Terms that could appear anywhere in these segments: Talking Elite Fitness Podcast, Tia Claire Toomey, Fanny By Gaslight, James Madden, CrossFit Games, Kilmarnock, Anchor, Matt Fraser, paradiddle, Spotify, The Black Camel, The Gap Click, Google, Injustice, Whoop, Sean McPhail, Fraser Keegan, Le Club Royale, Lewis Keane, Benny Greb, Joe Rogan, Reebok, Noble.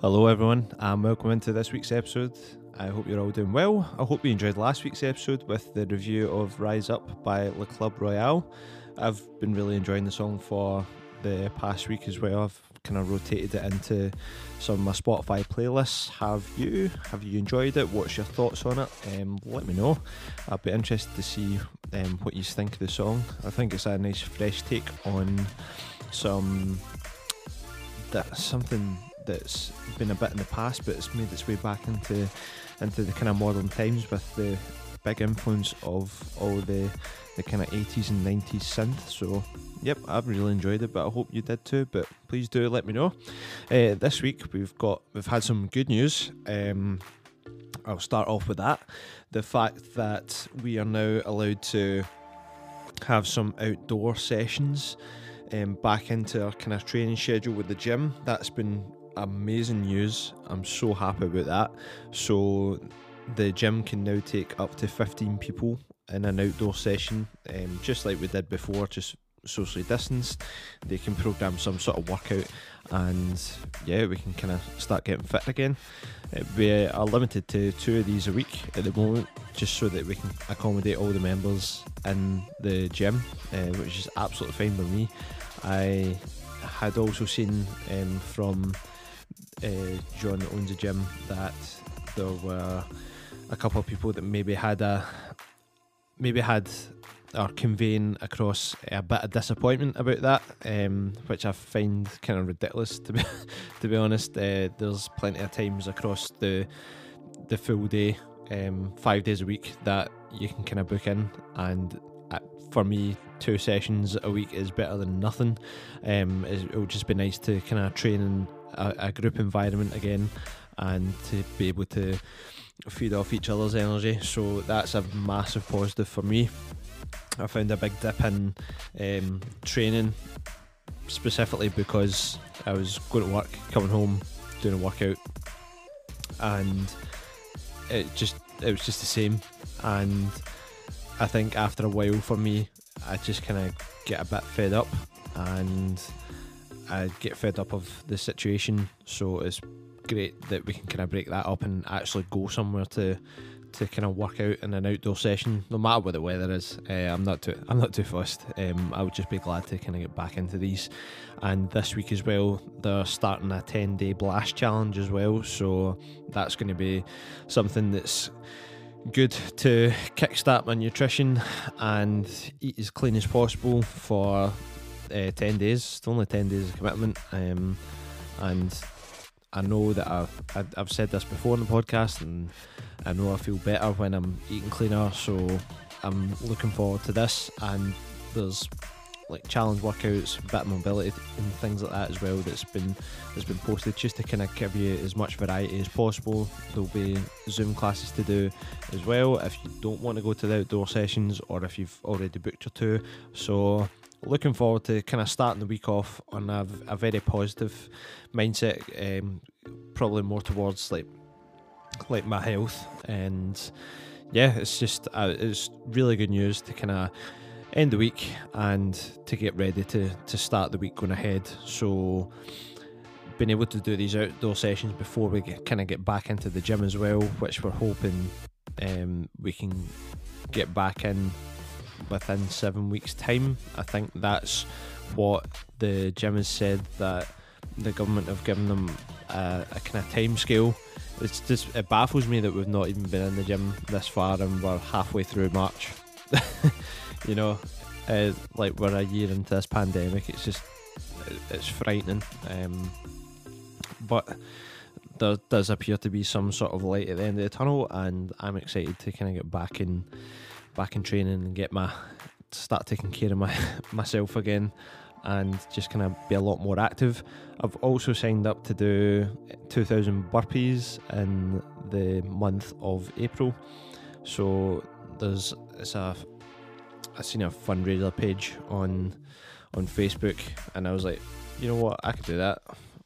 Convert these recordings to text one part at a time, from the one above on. Hello everyone and welcome into this week's episode. I hope you're all doing well. I hope you enjoyed last week's episode with the review of Rise Up by Le Club Royale. I've been really enjoying the song for the past week as well. I've kind of rotated it into some of my Spotify playlists. Have you enjoyed it? What's your thoughts on it? Let me know. I'd be interested to see what you think of the song. I think it's a nice fresh take on something that's been a bit in the past, but it's made its way back into the kind of modern times with the big influence of all the kind of 80s and 90s synth. So yep, I've really enjoyed it, but I hope you did too. But please do let me know. This week we've had some good news. I'll start off with that. The fact that we are now allowed to have some outdoor sessions back into our kind of training schedule with the gym. That's been amazing news. I'm so happy about that. So the gym can now take up to 15 people in an outdoor session, just like we did before, just socially distanced. They can program some sort of workout and yeah, we can kind of start getting fit again. We are limited to 2 of these a week at the moment, just so that we can accommodate all the members in the gym, which is absolutely fine by me. I had also seen from John that owns a gym that there were a couple of people that maybe are conveying across a bit of disappointment about that, which I find kind of ridiculous, to be honest. There's plenty of times across the full day, 5 days a week, that you can kind of book in, and for me 2 sessions a week is better than nothing. It would just be nice to kind of train in a group environment again and to be able to feed off each other's energy, so that's a massive positive for me. I found a big dip in training, specifically because I was going to work, coming home, doing a workout, and it was just the same. And I think after a while for me, I just kind of get a bit fed up, and I get fed up of the situation. So it's great that we can kind of break that up and actually go somewhere to kind of work out in an outdoor session, no matter what the weather is. I'm not too fussed. I would just be glad to kind of get back into these. And this week as well, they're starting a 10-day blast challenge as well, so that's going to be something that's good to kickstart my nutrition and eat as clean as possible for 10 days. It's only 10 days of commitment, and I know that I've said this before in the podcast, and I know I feel better when I'm eating cleaner, so I'm looking forward to this. And there's like challenge workouts, bit of mobility and things like that as well that's been posted, just to kind of give you as much variety as possible. There'll be Zoom classes to do as well if you don't want to go to the outdoor sessions, or if you've already booked your 2. So looking forward to kind of starting the week off on a very positive mindset, probably more towards like my health. And yeah, it's just it's really good news to kind of end the week and to get ready to start the week going ahead. So being able to do these outdoor sessions before we get back into the gym as well, which we're hoping we can get back in within 7 weeks time. I think that's what the gym has said, that the government have given them a kind of time scale. It's just, it baffles me that we've not even been in the gym this far and we're halfway through March. You know, like we're a year into this pandemic. It's just, it's frightening. But there does appear to be some sort of light at the end of the tunnel, and I'm excited to kind of get back in training and start taking care of myself again, and just kind of be a lot more active. I've also signed up to do 2,000 burpees in the month of April. So I seen a fundraiser page on Facebook, and I was like, you know what, I could do that.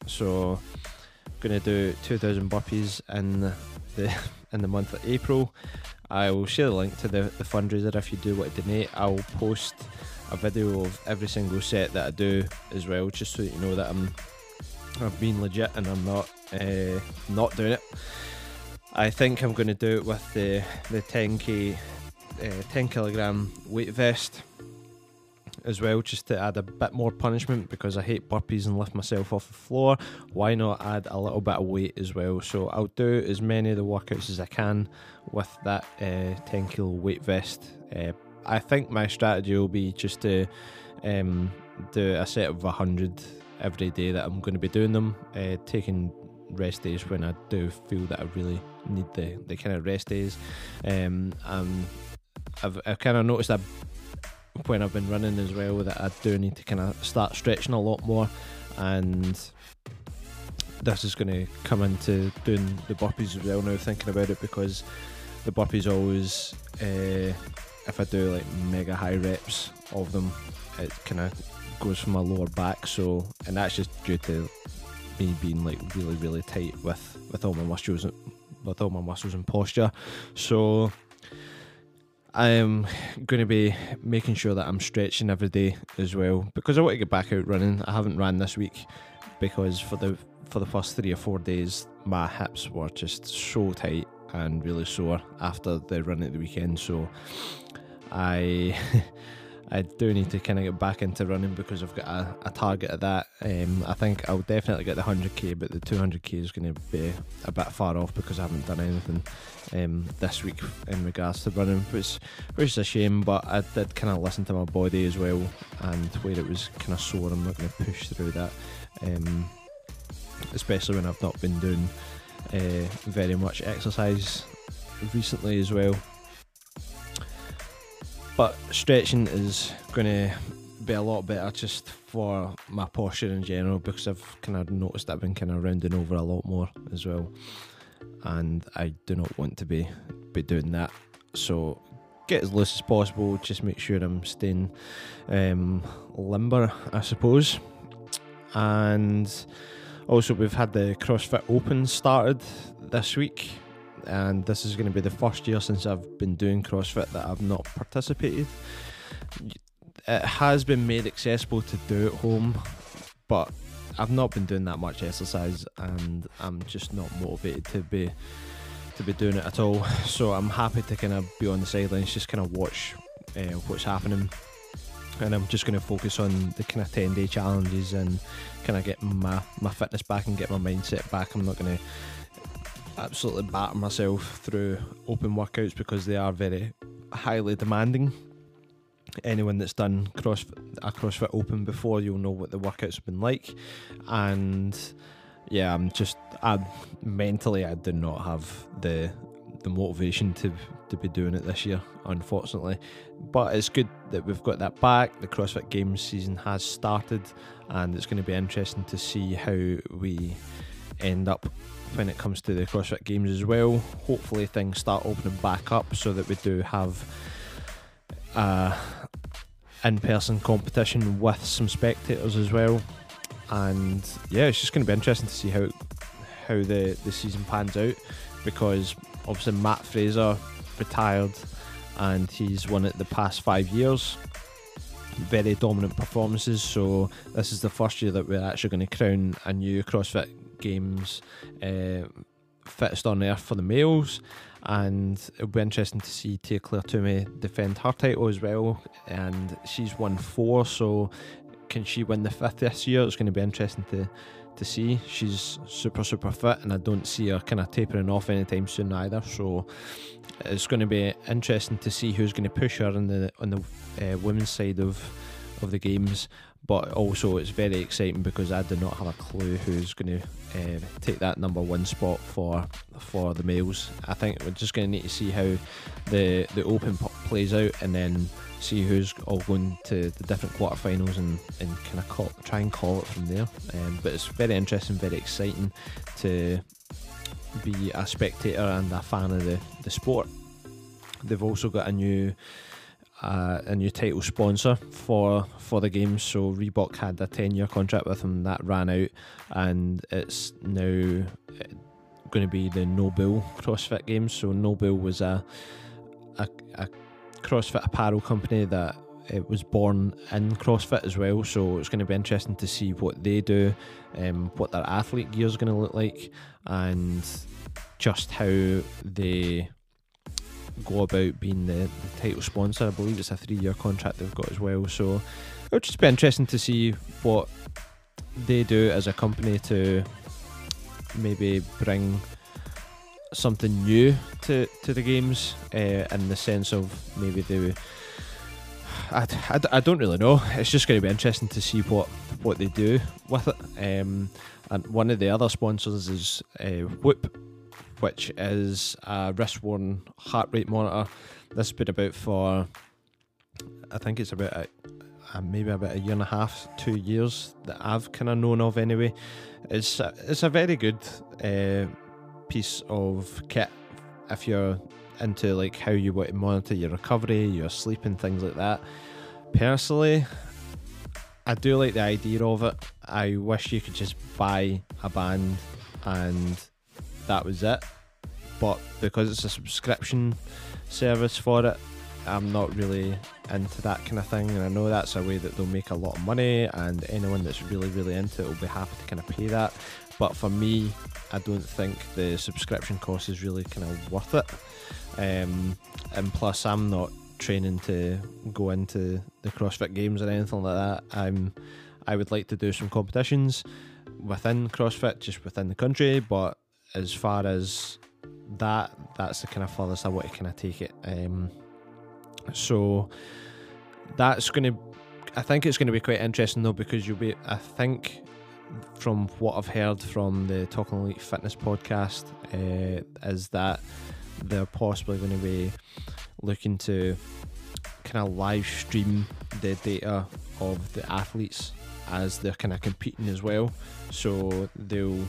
So I'm gonna do 2,000 burpees in the month of April. I will share the link to the fundraiser if you do want to donate. I'll post a video of every single set that I do as well, just so that you know that I've been legit and I'm not not doing it. I think I'm going to do it with the 10k 10 kilogram weight vest as well, just to add a bit more punishment, because I hate burpees and lift myself off the floor. Why not add a little bit of weight as well? So I'll do as many of the workouts as I can with that 10 kilo weight vest. I think my strategy will be just to do a set of 100 every day that I'm going to be doing them, taking rest days when I do feel that I really need the kind of rest days. I've kind of noticed that when I've been running as well, that I do need to kind of start stretching a lot more, and this is going to come into doing the burpees as well now, thinking about it, because the burpees always, if I do like mega high reps of them, it kind of goes from my lower back, so, and that's just due to me being like really really tight with all my muscles and posture. So I'm going to be making sure that I'm stretching every day as well, because I want to get back out running. I haven't ran this week because for the first 3 or 4 days my hips were just so tight and really sore after the run at the weekend, so I do need to kind of get back into running, because I've got a target at that. I think I'll definitely get the 100k, but the 200k is going to be a bit far off because I haven't done anything this week in regards to running, which is a shame. But I did kind of listen to my body as well, and where it was kind of sore, I'm not going to push through that, especially when I've not been doing very much exercise recently as well. But stretching is going to be a lot better just for my posture in general, because I've kind of noticed that I've been kind of rounding over a lot more as well, and I do not want to be doing that. So get as loose as possible, just make sure I'm staying limber, I suppose. And also we've had the CrossFit Open started this week, and this is going to be the first year since I've been doing CrossFit that I've not participated. It has been made accessible to do at home, but I've not been doing that much exercise, and I'm just not motivated to be doing it at all. So I'm happy to kind of be on the sidelines, just kind of watch what's happening, and I'm just going to focus on the kind of 10-day challenges and kind of get my fitness back and get my mindset back. I'm not going to absolutely batter myself through open workouts because they are very highly demanding. Anyone that's done CrossFit Open before, you'll know what the workouts have been like. And yeah, I do not have the motivation to be doing it this year, unfortunately. But it's good that we've got that back. The CrossFit Games season has started, and it's going to be interesting to see how we end up when it comes to the CrossFit Games as well. Hopefully things start opening back up so that we do have in-person competition with some spectators as well. And yeah, it's just going to be interesting to see how the season pans out, because obviously Matt Fraser retired and he's won it the past 5 years. Very dominant performances, so this is the first year that we're actually going to crown a new CrossFit Games fittest on earth for the males, and it'll be interesting to see Tia Claire Toomey defend her title as well, and she's won 4, so can she win the 5th this year? It's going to be interesting to see. She's super super fit, and I don't see her kind of tapering off anytime soon either, so it's going to be interesting to see who's going to push her on the women's side of the games. But also it's very exciting because I do not have a clue who's going to take that number 1 spot for the males. I think we're just going to need to see how the Open plays out, and then see who's all going to the different quarterfinals and kind of try and call it from there. But it's very interesting, very exciting to be a spectator and a fan of the sport. They've also got a new title sponsor for the games. So Reebok had a 10-year contract with them that ran out, and it's now going to be the Noble CrossFit Games. So Noble was a CrossFit apparel company that it was born in CrossFit as well, so it's going to be interesting to see what they do, what their athlete gear is going to look like, and just how they go about being the title sponsor. I believe it's a 3-year contract they've got as well, so it'll just be interesting to see what they do as a company to maybe bring something new to the games, in the sense of maybe they... I don't really know. It's just going to be interesting to see what they do with it. And one of the other sponsors is Whoop, which is a wrist-worn heart rate monitor. This has been about for, I think it's about maybe about a year and a half, 2 years that I've kind of known of anyway. It's a very good piece of kit if you're into like how you want to monitor your recovery, your sleep and things like that. Personally, I do like the idea of it. I wish you could just buy a band and that was it, but because it's a subscription service for it, I'm not really into that kind of thing, and I know that's a way that they'll make a lot of money, and anyone that's really, really into it will be happy to kind of pay that. But for me, I don't think the subscription cost is really kind of worth it. And plus, I'm not training to go into the CrossFit Games or anything like that. I would like to do some competitions within CrossFit, just within the country, but as far as that's the kind of furthest I want to kind of take it. So that's going to... I think it's going to be quite interesting though, because you'll be... I think from what I've heard from the Talking Elite Fitness Podcast, is that they're possibly going to be looking to kind of live stream the data of the athletes as they're kind of competing as well. So they'll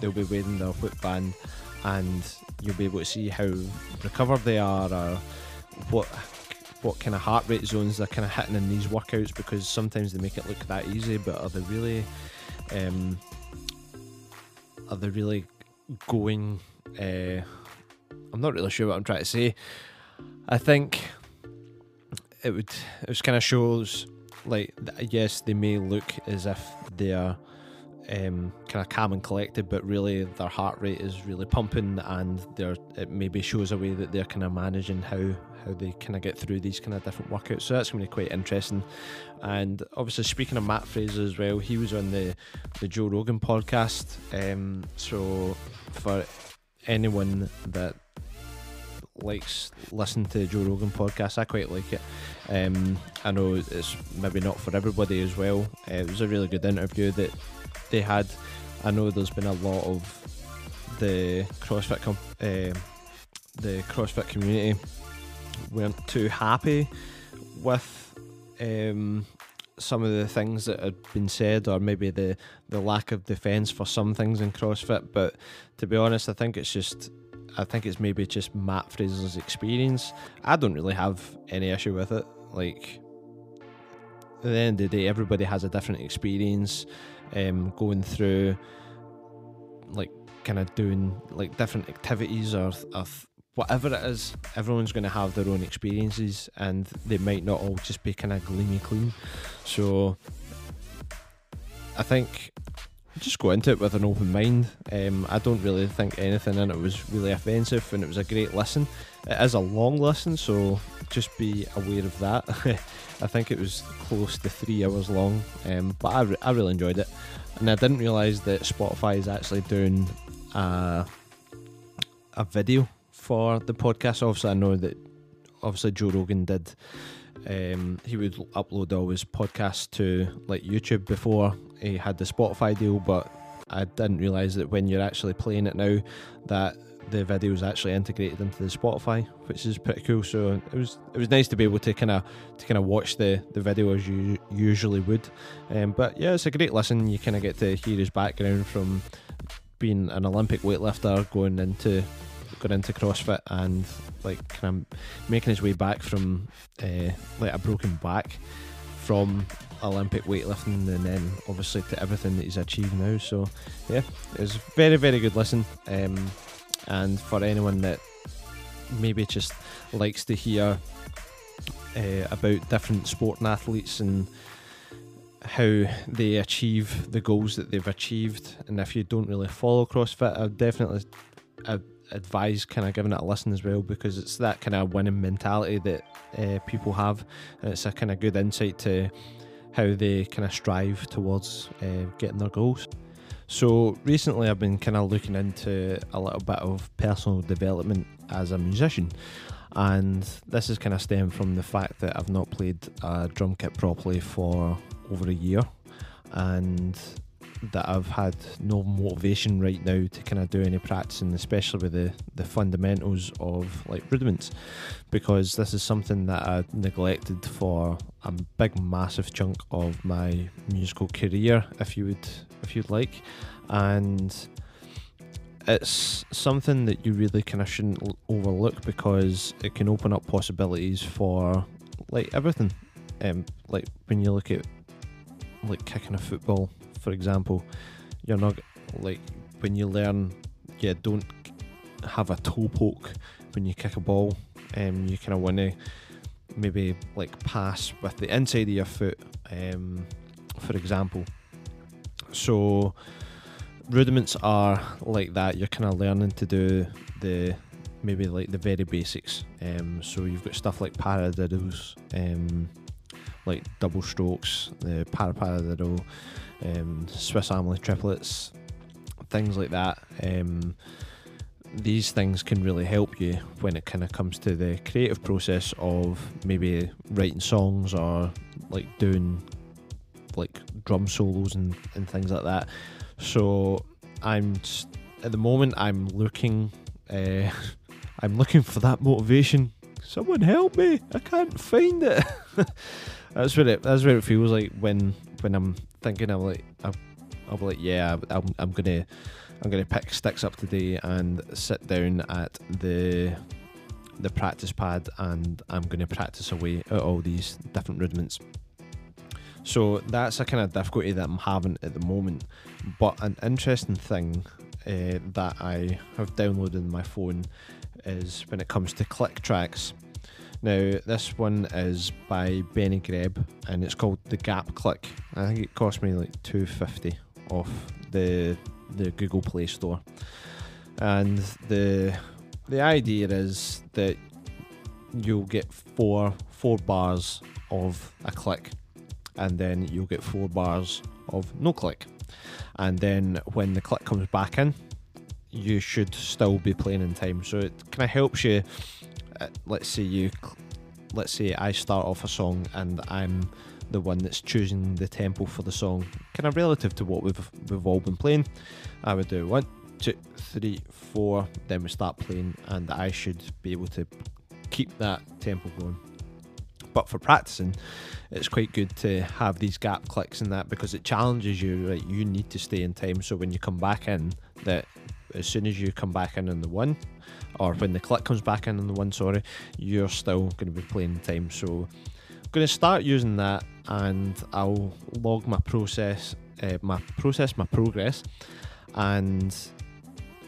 be wearing their Whoop band, and you'll be able to see how recovered they are, or what kind of heart rate zones they're kind of hitting in these workouts, because sometimes they make it look that easy, but are they really going... I'm not really sure what I'm trying to say. I think it kind of shows, like, yes, they may look as if they're kind of calm and collected, but really their heart rate is really pumping, and it maybe shows a way that they're kind of managing how they kind of get through these kind of different workouts. So that's going to be quite interesting. And obviously, speaking of Matt Fraser as well, he was on the Joe Rogan podcast. So for anyone that likes listening to Joe Rogan podcast, I quite like it. I know it's maybe not for everybody as well. It was a really good interview that they had. I know there's been a lot of the CrossFit community weren't too happy with some of the things that had been said, or maybe the lack of defence for some things in CrossFit. But to be honest, I think it's maybe just Matt Fraser's experience. I don't really have any issue with it. Like, at the end of the day, everybody has a different experience going through, like, kind of doing like different activities or whatever it is. Everyone's going to have their own experiences, and they might not all just be kind of gleamy clean. So I think just go into it with an open mind. I don't really think anything in it was really offensive, and it was a great listen. It is a long listen, so just be aware of that. I think it was close to 3 hours long, but I really enjoyed it. And I didn't realise that Spotify is actually doing a video for the podcast. Obviously, I know that obviously Joe Rogan did. He would upload all his podcasts to like YouTube before he had the Spotify deal, but I didn't realise that when you're actually playing it now, that the video is actually integrated into the Spotify, which is pretty cool. So it was nice to be able to kind of watch the video as you usually would. But yeah, it's a great listen. You kind of get to hear his background from being an Olympic weightlifter going into CrossFit, and like kind of making his way back from like a broken back from Olympic weightlifting, and then obviously to everything that he's achieved now. So yeah, it's very, very good listen. And for anyone that maybe just likes to hear about different sporting athletes and how they achieve the goals that they've achieved. And if you don't really follow CrossFit, I'd definitely advise kind of giving it a listen as well, because it's that kind of winning mentality that people have, and it's a kind of good insight to how they kind of strive towards getting their goals. So recently I've been kind of looking into a little bit of personal development as a musician, and this is kind of stemmed from the fact that I've not played a drum kit properly for over a year, and that I've had no motivation right now to kind of do any practicing, especially with the fundamentals of like rudiments, because this is something that I neglected for a big massive chunk of my musical career, if you'd like. And it's something that you really kind of shouldn't overlook, because it can open up possibilities for like everything, like when you look at like kicking a football, for example. You're not like, when you learn you don't have a toe poke when you kick a ball, you kind of want to maybe like pass with the inside of your foot, for example. So rudiments are like that. You're kind of learning to do the maybe like the very basics, so you've got stuff like paradiddles, like double strokes, the paradiddle, Swiss Army triplets, things like that. These things can really help you when it kind of comes to the creative process of maybe writing songs or like doing like drum solos and things like that. So I'm looking I'm looking for that motivation. Someone help me, I can't find it. That's what it feels like when I'm thinking, I'm like, yeah, I'm gonna pick sticks up today and sit down at the practice pad, and I'm gonna practice away at all these different rudiments. So that's a kind of difficulty that I'm having at the moment. But an interesting thing that I have downloaded on my phone is when it comes to click tracks. Now, this one is by Benny Greb, and it's called The Gap Click. I think it cost me like $2.50 off the Google Play Store. And the idea is that you'll get four bars of a click, and then you'll get 4 bars of no click. And then when the click comes back in, you should still be playing in time. So it kind of helps you. Let's say I start off a song and I'm the one that's choosing the tempo for the song, kind of relative to what we've all been playing. I would do 1, 2, 3, 4, then we start playing, and I should be able to keep that tempo going. But for practicing, it's quite good to have these gap clicks and that, because it challenges you, right? You need to stay in time. So when you come back in, that as soon as you come back in on the 1, or when the click comes back in on the 1, sorry, you're still going to be playing in time. So I'm going to start using that, and I'll log my process, my progress, and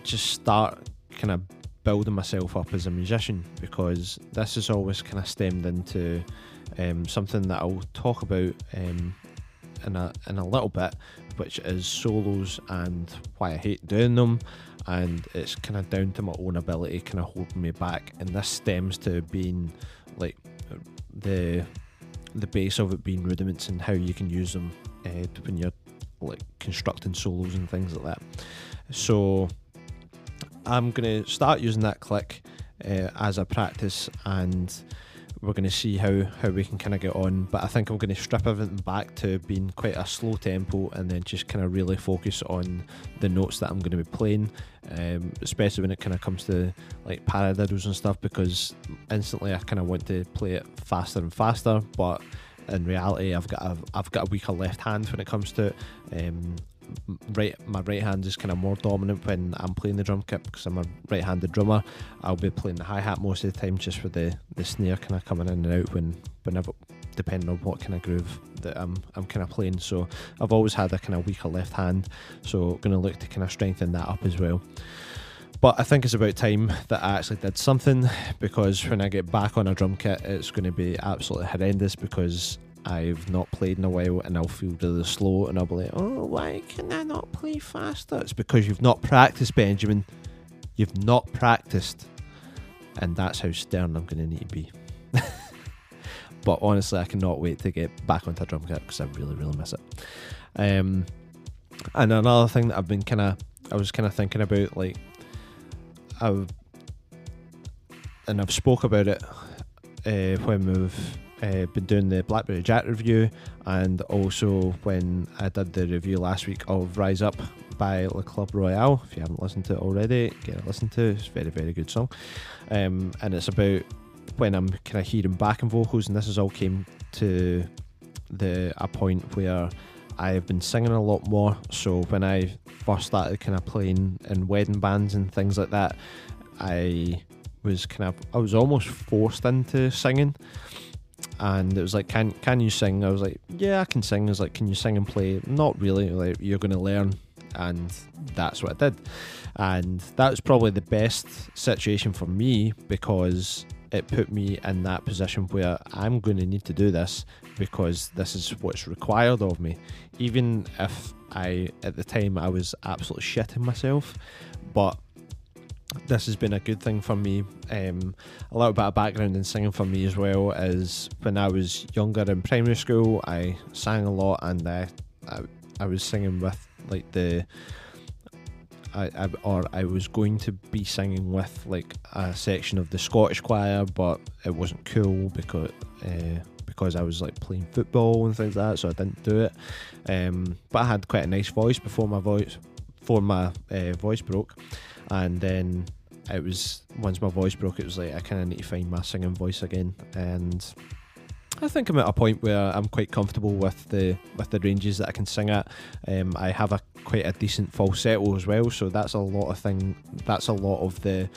just start kind of building myself up as a musician, because this has always kind of stemmed into something that I'll talk about in a little bit, which is solos and why I hate doing them, and it's kind of down to my own ability kind of holding me back. And this stems to being like the base of it being rudiments and how you can use them when you're like constructing solos and things like that. So I'm going to start using that click as a practice, and we're going to see how we can kind of get on. But I think I'm going to strip everything back to being quite a slow tempo, and then just kind of really focus on the notes that I'm going to be playing, especially when it kind of comes to like paradiddles and stuff, because instantly I kind of want to play it faster and faster, but in reality I've got a weaker left hand when it comes to it. My right hand is kind of more dominant when I'm playing the drum kit, because I'm a right-handed drummer. I'll be playing the hi-hat most of the time, just with the snare kind of coming in and out whenever, depending on what kind of groove that I'm kind of playing. So I've always had a kind of weaker left hand, so going to look to kind of strengthen that up as well. But I think it's about time that I actually did something, because when I get back on a drum kit, it's going to be absolutely horrendous because I've not played in a while, and I'll feel really slow and I'll be like, oh, why can I not play faster? It's because you've not practiced, Benjamin. You've not practiced. And that's how stern I'm going to need to be. But honestly, I cannot wait to get back onto a drum kit because I really, really miss it. And another thing that I've been I was thinking about, like, I've spoke about it when we've been doing the Blackberry Jack review, and also when I did the review last week of Rise Up by Le Club Royale. If you haven't listened to it already, get it listened to. It's a very, very good song. And it's about when I'm kind of hearing backing vocals, and this has all came to a point where I have been singing a lot more. So when I first started kind of playing in wedding bands and things like that, I was almost forced into singing. And it was like, can you sing? I was like, yeah, I can sing. I was like, can you sing and play? Not really. Like, you're going to learn. And that's what I did. And that was probably the best situation for me, because it put me in that position where I'm going to need to do this, because this is what's required of me. Even if at the time I was absolutely shitting myself, but this has been a good thing for me. A little bit of background in singing for me as well is when I was younger in primary school, I sang a lot, and I was singing with like I was going to be singing with like a section of the Scottish choir, but it wasn't cool because I was like playing football and things like that, so I didn't do it. But I had quite a nice voice before my voice broke. And then it was, once my voice broke, it was like I kind of need to find my singing voice again. And I think I'm at a point where I'm quite comfortable with the ranges that I can sing at. I have quite a decent falsetto as well, so that's a lot of thing. That's a lot of the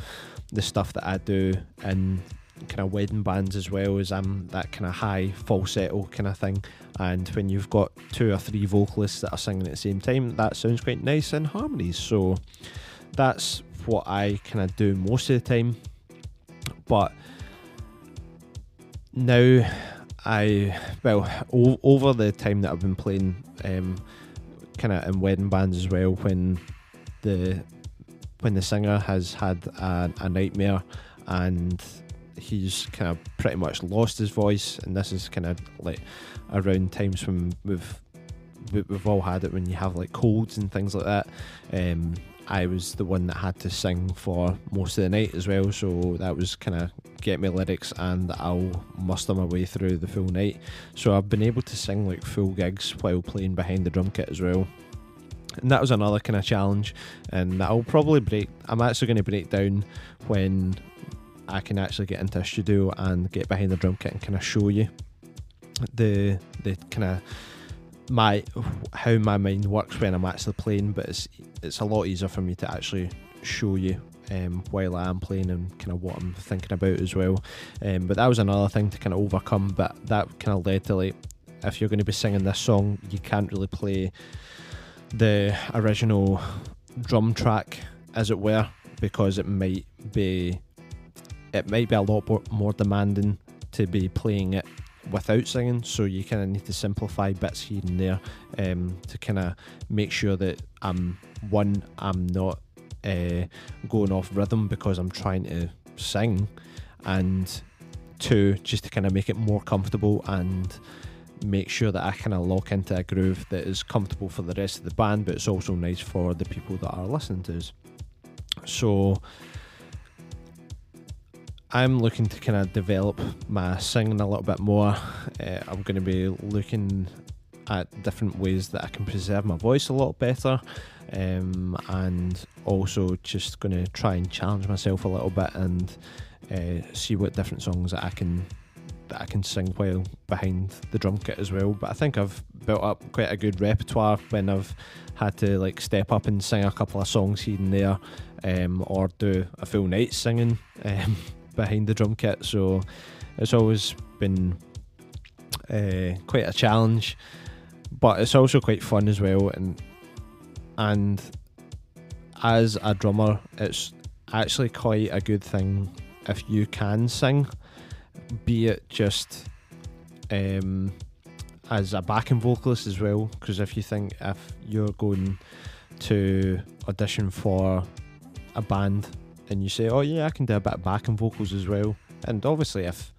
stuff that I do in kind of wedding bands as well, as I'm that kind of high falsetto kind of thing. And when you've got two or three vocalists that are singing at the same time, that sounds quite nice in harmonies. So that's what I kind of do most of the time. But now over the time that I've been playing kind of in wedding bands as well, when the singer has had a nightmare and he's kind of pretty much lost his voice, and this is kind of like around times when we've all had it, when you have like colds and things like that. I was the one that had to sing for most of the night as well, so that was kind of get me lyrics and I'll muster my way through the full night. So I've been able to sing like full gigs while playing behind the drum kit as well, and that was another kind of challenge. And I'm actually going to break down when I can actually get into a studio and get behind the drum kit and kind of show you the kind of how my mind works when I'm actually playing. But it's a lot easier for me to actually show you while I am playing and kind of what I'm thinking about as well. But that was another thing to kind of overcome. But that kind of led to, like, if you're going to be singing this song, you can't really play the original drum track, as it were, because it might be a lot more demanding to be playing it without singing. So you kind of need to simplify bits here and there to kind of make sure that I'm not going off rhythm because I'm trying to sing, and two, just to kind of make it more comfortable and make sure that I kind of lock into a groove that is comfortable for the rest of the band, but it's also nice for the people that are listening to us. So I'm looking to kind of develop my singing a little bit more. I'm going to be looking at different ways that I can preserve my voice a lot better, and also just going to try and challenge myself a little bit and see what different songs that I can sing while behind the drum kit as well. But I think I've built up quite a good repertoire when I've had to like step up and sing a couple of songs here and there, or do a full night singing behind the drum kit. So it's always been quite a challenge, but it's also quite fun as well. And as a drummer, it's actually quite a good thing if you can sing, be it just as a backing vocalist as well, because if you think if you're going to audition for a band and you say, oh yeah, I can do a bit of backing vocals as well, and obviously if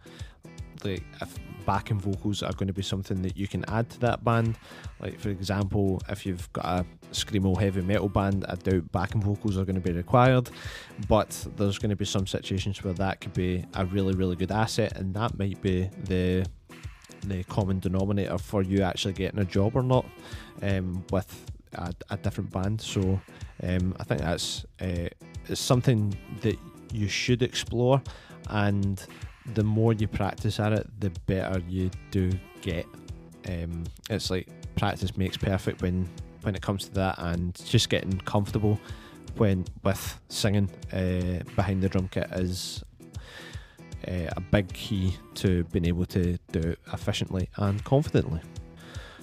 backing vocals are going to be something that you can add to that band, like for example if you've got a screamo heavy metal band, I doubt backing vocals are going to be required, but there's going to be some situations where that could be a really, really good asset, and that might be the common denominator for you actually getting a job or not with a different band. So I think that's it's something that you should explore, and the more you practice at it, the better you do get. It's like practice makes perfect when it comes to that, and just getting comfortable with singing behind the drum kit is a big key to being able to do it efficiently and confidently.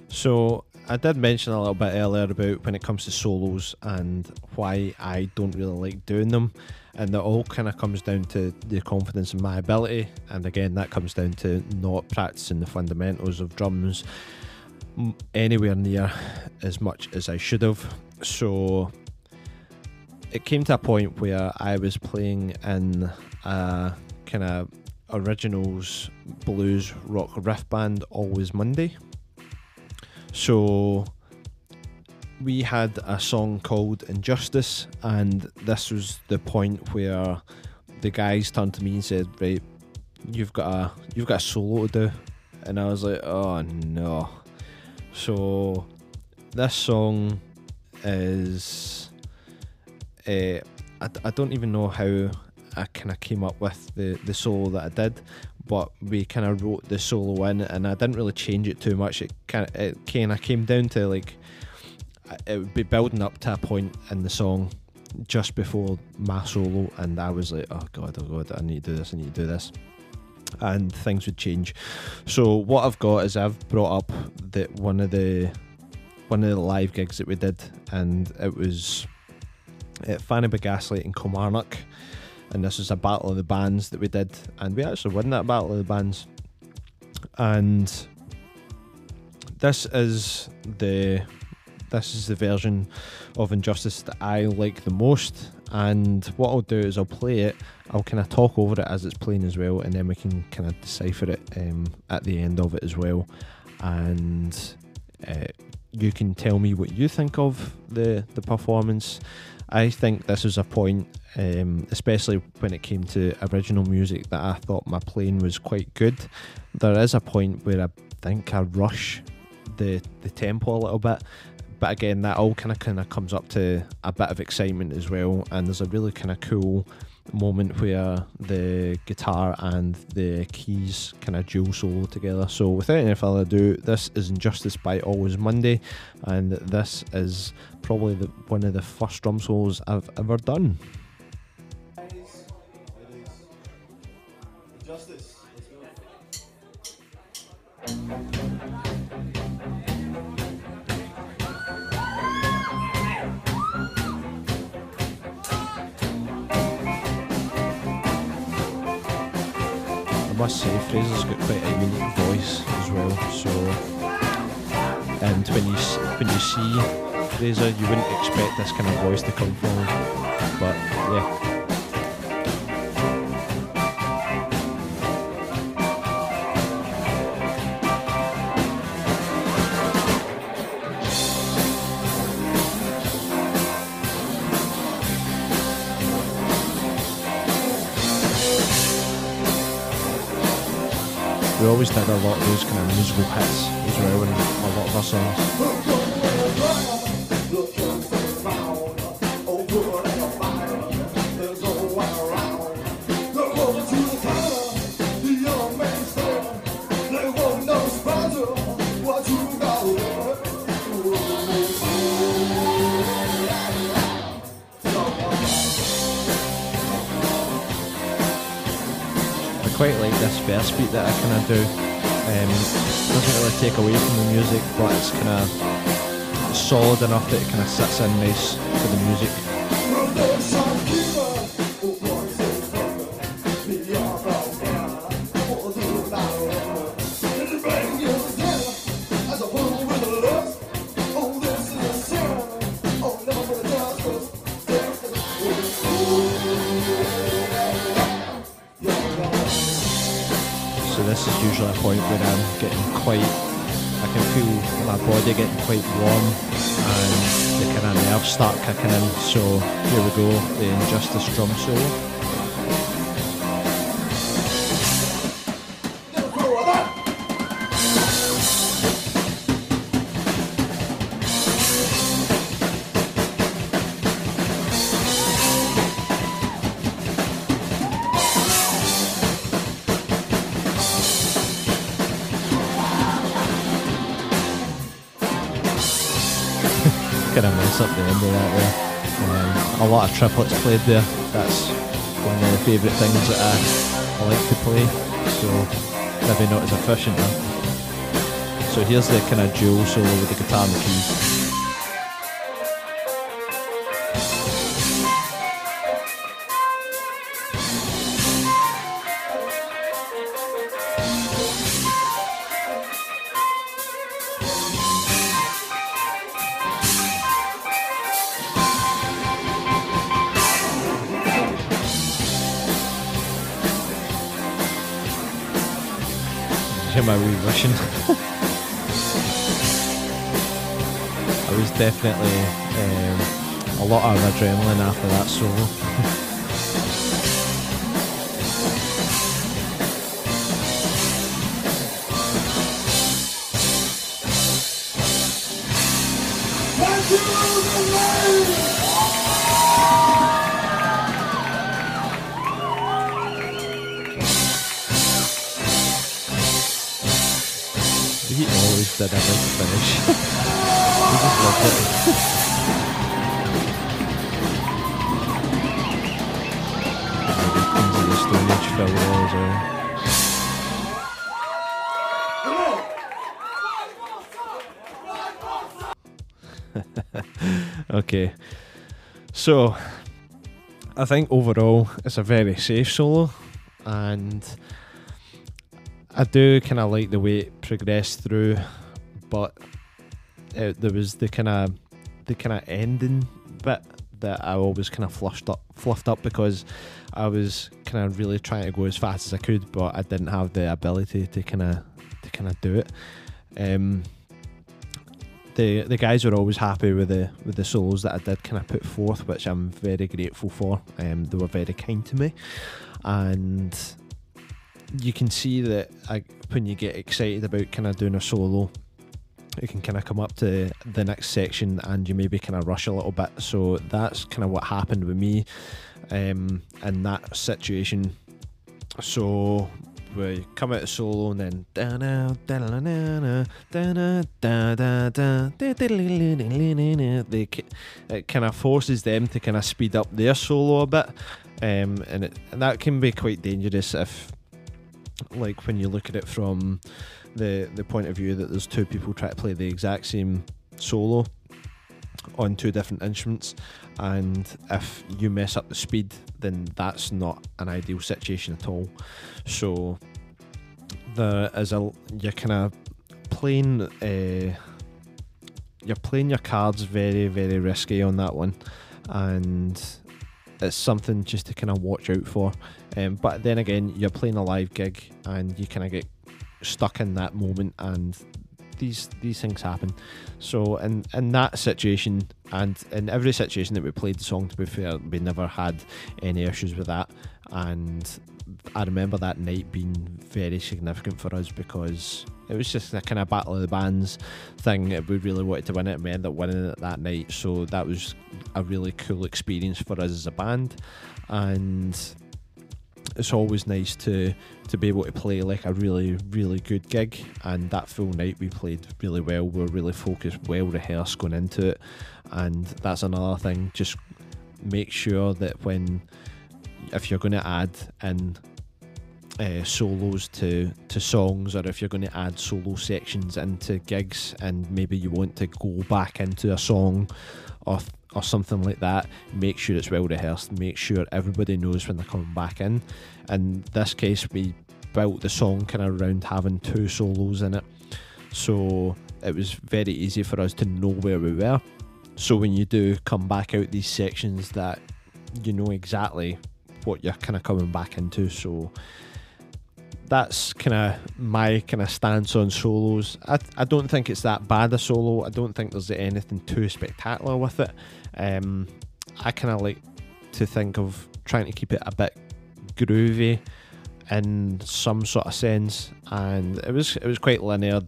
So I did mention a little bit earlier about when it comes to solos and why I don't really like doing them, and that all kind of comes down to the confidence in my ability, and again that comes down to not practicing the fundamentals of drums anywhere near as much as I should have. So it came to a point where I was playing in a kind of originals blues rock riff band, Always Monday. So we had a song called Injustice, and this was the point where the guys turned to me and said, right, you've got a solo to do, and I was like, oh no. So this song is I don't even know how I kind of came up with the solo that I did, but we kind of wrote the solo in, and I didn't really change it too much. It came down to like it would be building up to a point in the song just before my solo, and I was like, oh god, I need to do this, and things would change. So what I've got is I've brought up that one of the live gigs that we did, and it was at Fanny By Gaslight in Kilmarnock, and this was a battle of the bands that we did, and we actually won that battle of the bands. And this is the version of Injustice that I like the most, and what I'll do is I'll play it, I'll kind of talk over it as it's playing as well, and then we can kind of decipher it at the end of it as well, and you can tell me what you think of the performance. I think this was a point, especially when it came to original music, that I thought my playing was quite good. There is a point where I think I rush the tempo a little bit, but again that all kind of comes up to a bit of excitement as well, and there's a really kind of cool moment where the guitar and the keys kind of dual solo together. So without any further ado, this is Injustice by Always Monday, and this is probably one of the first drum solos I've ever done. Injustice. I must say, Fraser's got quite a unique voice as well, so, and when you see Fraser, you wouldn't expect this kind of voice to come from him, but yeah. We always did a lot of those kind of musical hits as well in a lot of our songs. I quite like this verse beat that I kind of do. Doesn't really take away from the music, but it's kind of solid enough that it kind of sits in nice for the music. this is usually a point where I'm getting quite, I can feel my body getting quite warm and the kind of nerves start kicking in. So here we go, the Injustice drum solo. Up the end of that there. A lot of triplets played there. That's one of the favourite things that I like to play, so maybe not as efficient though. So here's the kind of dual solo with the guitar and the keys. My wee Russian. I was definitely a lot of adrenaline after that solo. That I like to finish. I just loved it. Into the Stone Age fell wall as well. Okay, so I think overall it's a very safe solo, and I do kind of like the way it progressed through. But there was the kind of ending bit that I always kind of fluffed up because I was kind of really trying to go as fast as I could, but I didn't have the ability to kind of do it. The guys were always happy with the solos that I did kind of put forth, which I'm very grateful for. They were very kind to me, and you can see that when you get excited about kind of doing a solo, you can kind of come up to the next section and you maybe kind of rush a little bit. So that's kind of what happened with me in that situation. So we come out of solo and then it kind of forces them to kind of speed up their solo a bit, and that can be quite dangerous if, like, when you look at it from the point of view that there's two people trying to play the exact same solo on two different instruments, and if you mess up the speed, then that's not an ideal situation at all. So there is you're kind of playing your cards very, very risky on that one, and it's something just to kind of watch out for. But then again, you're playing a live gig and you kind of get stuck in that moment, and these things happen. So in that situation, and in every situation that we played the song, to be fair, we never had any issues with that. And I remember that night being very significant for us because it was just a kind of battle of the bands thing. We really wanted to win it, and we ended up winning it that night. So that was a really cool experience for us as a band, and it's always nice to be able to play like a really, really good gig. And that full night we played really well. We were really focused, well rehearsed going into it. And that's another thing, just make sure that if you're going to add in solos to songs, or if you're going to add solo sections into gigs, and maybe you want to go back into a song or something like that, make sure it's well rehearsed, make sure everybody knows when they're coming back in. In this case, we built the song kind of around having two solos in it, so it was very easy for us to know where we were. So when you do come back out these sections, that you know exactly what you're kind of coming back into. So that's kind of my kind of stance on solos. I don't think it's that bad a solo. I don't think there's anything too spectacular with it. I kind of like to think of trying to keep it a bit groovy in some sort of sense, and it was quite linear.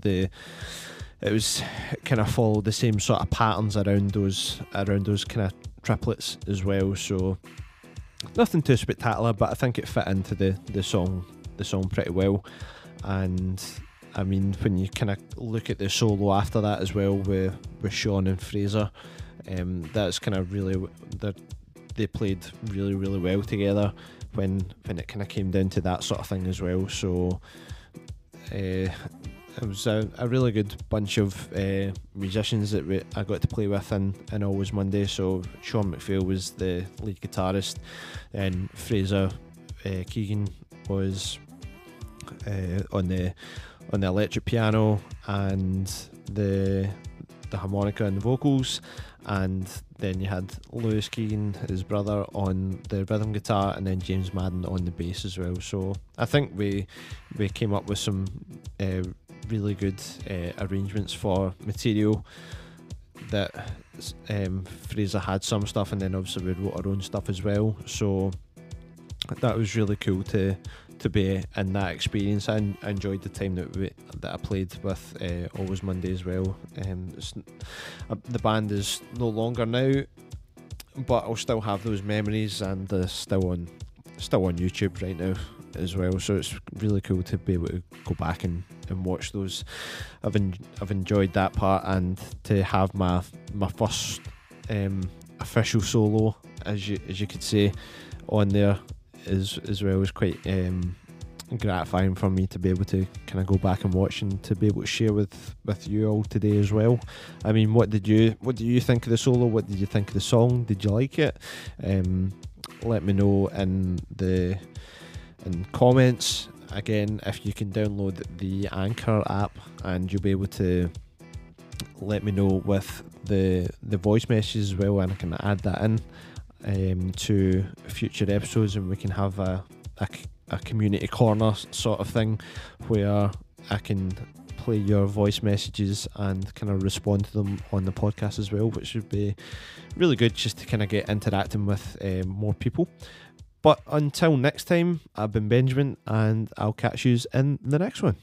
It was kind of followed the same sort of patterns around those kind of triplets as well. So nothing too spectacular, but I think it fit into the song pretty well. And I mean, when you kind of look at the solo after that as well with Sean and Fraser, that's kind of really, they played really, really well together when it kind of came down to that sort of thing as well. So it was a really good bunch of musicians that I got to play with in Always Monday. So Sean McPhail was the lead guitarist, and Fraser Keegan was on the electric piano and the harmonica and the vocals, and then you had Lewis Keane, his brother, on the rhythm guitar, and then James Madden on the bass as well. So I think we came up with some really good arrangements for material that Fraser had some stuff, and then obviously we wrote our own stuff as well. So that was really cool to be in that experience. I enjoyed the time that I played with Always Monday as well. The band is no longer now, but I'll still have those memories, and they're still on YouTube right now as well. So it's really cool to be able to go back and watch those. I've enjoyed that part, and to have my first official solo, as you could say, on there as well was quite gratifying for me to be able to kind of go back and watch, and to be able to share with you all today as well. I mean, what do you think of the solo? What did you think of the song? Did you like it? Let me know in comments. Again, if you can download the Anchor app, and you'll be able to let me know with the voice message as well, and I can add that in to future episodes, and we can have a community corner sort of thing where I can play your voice messages and kind of respond to them on the podcast as well, which would be really good, just to kind of get interacting with more people. But until next time, I've been Benjamin, and I'll catch you in the next one.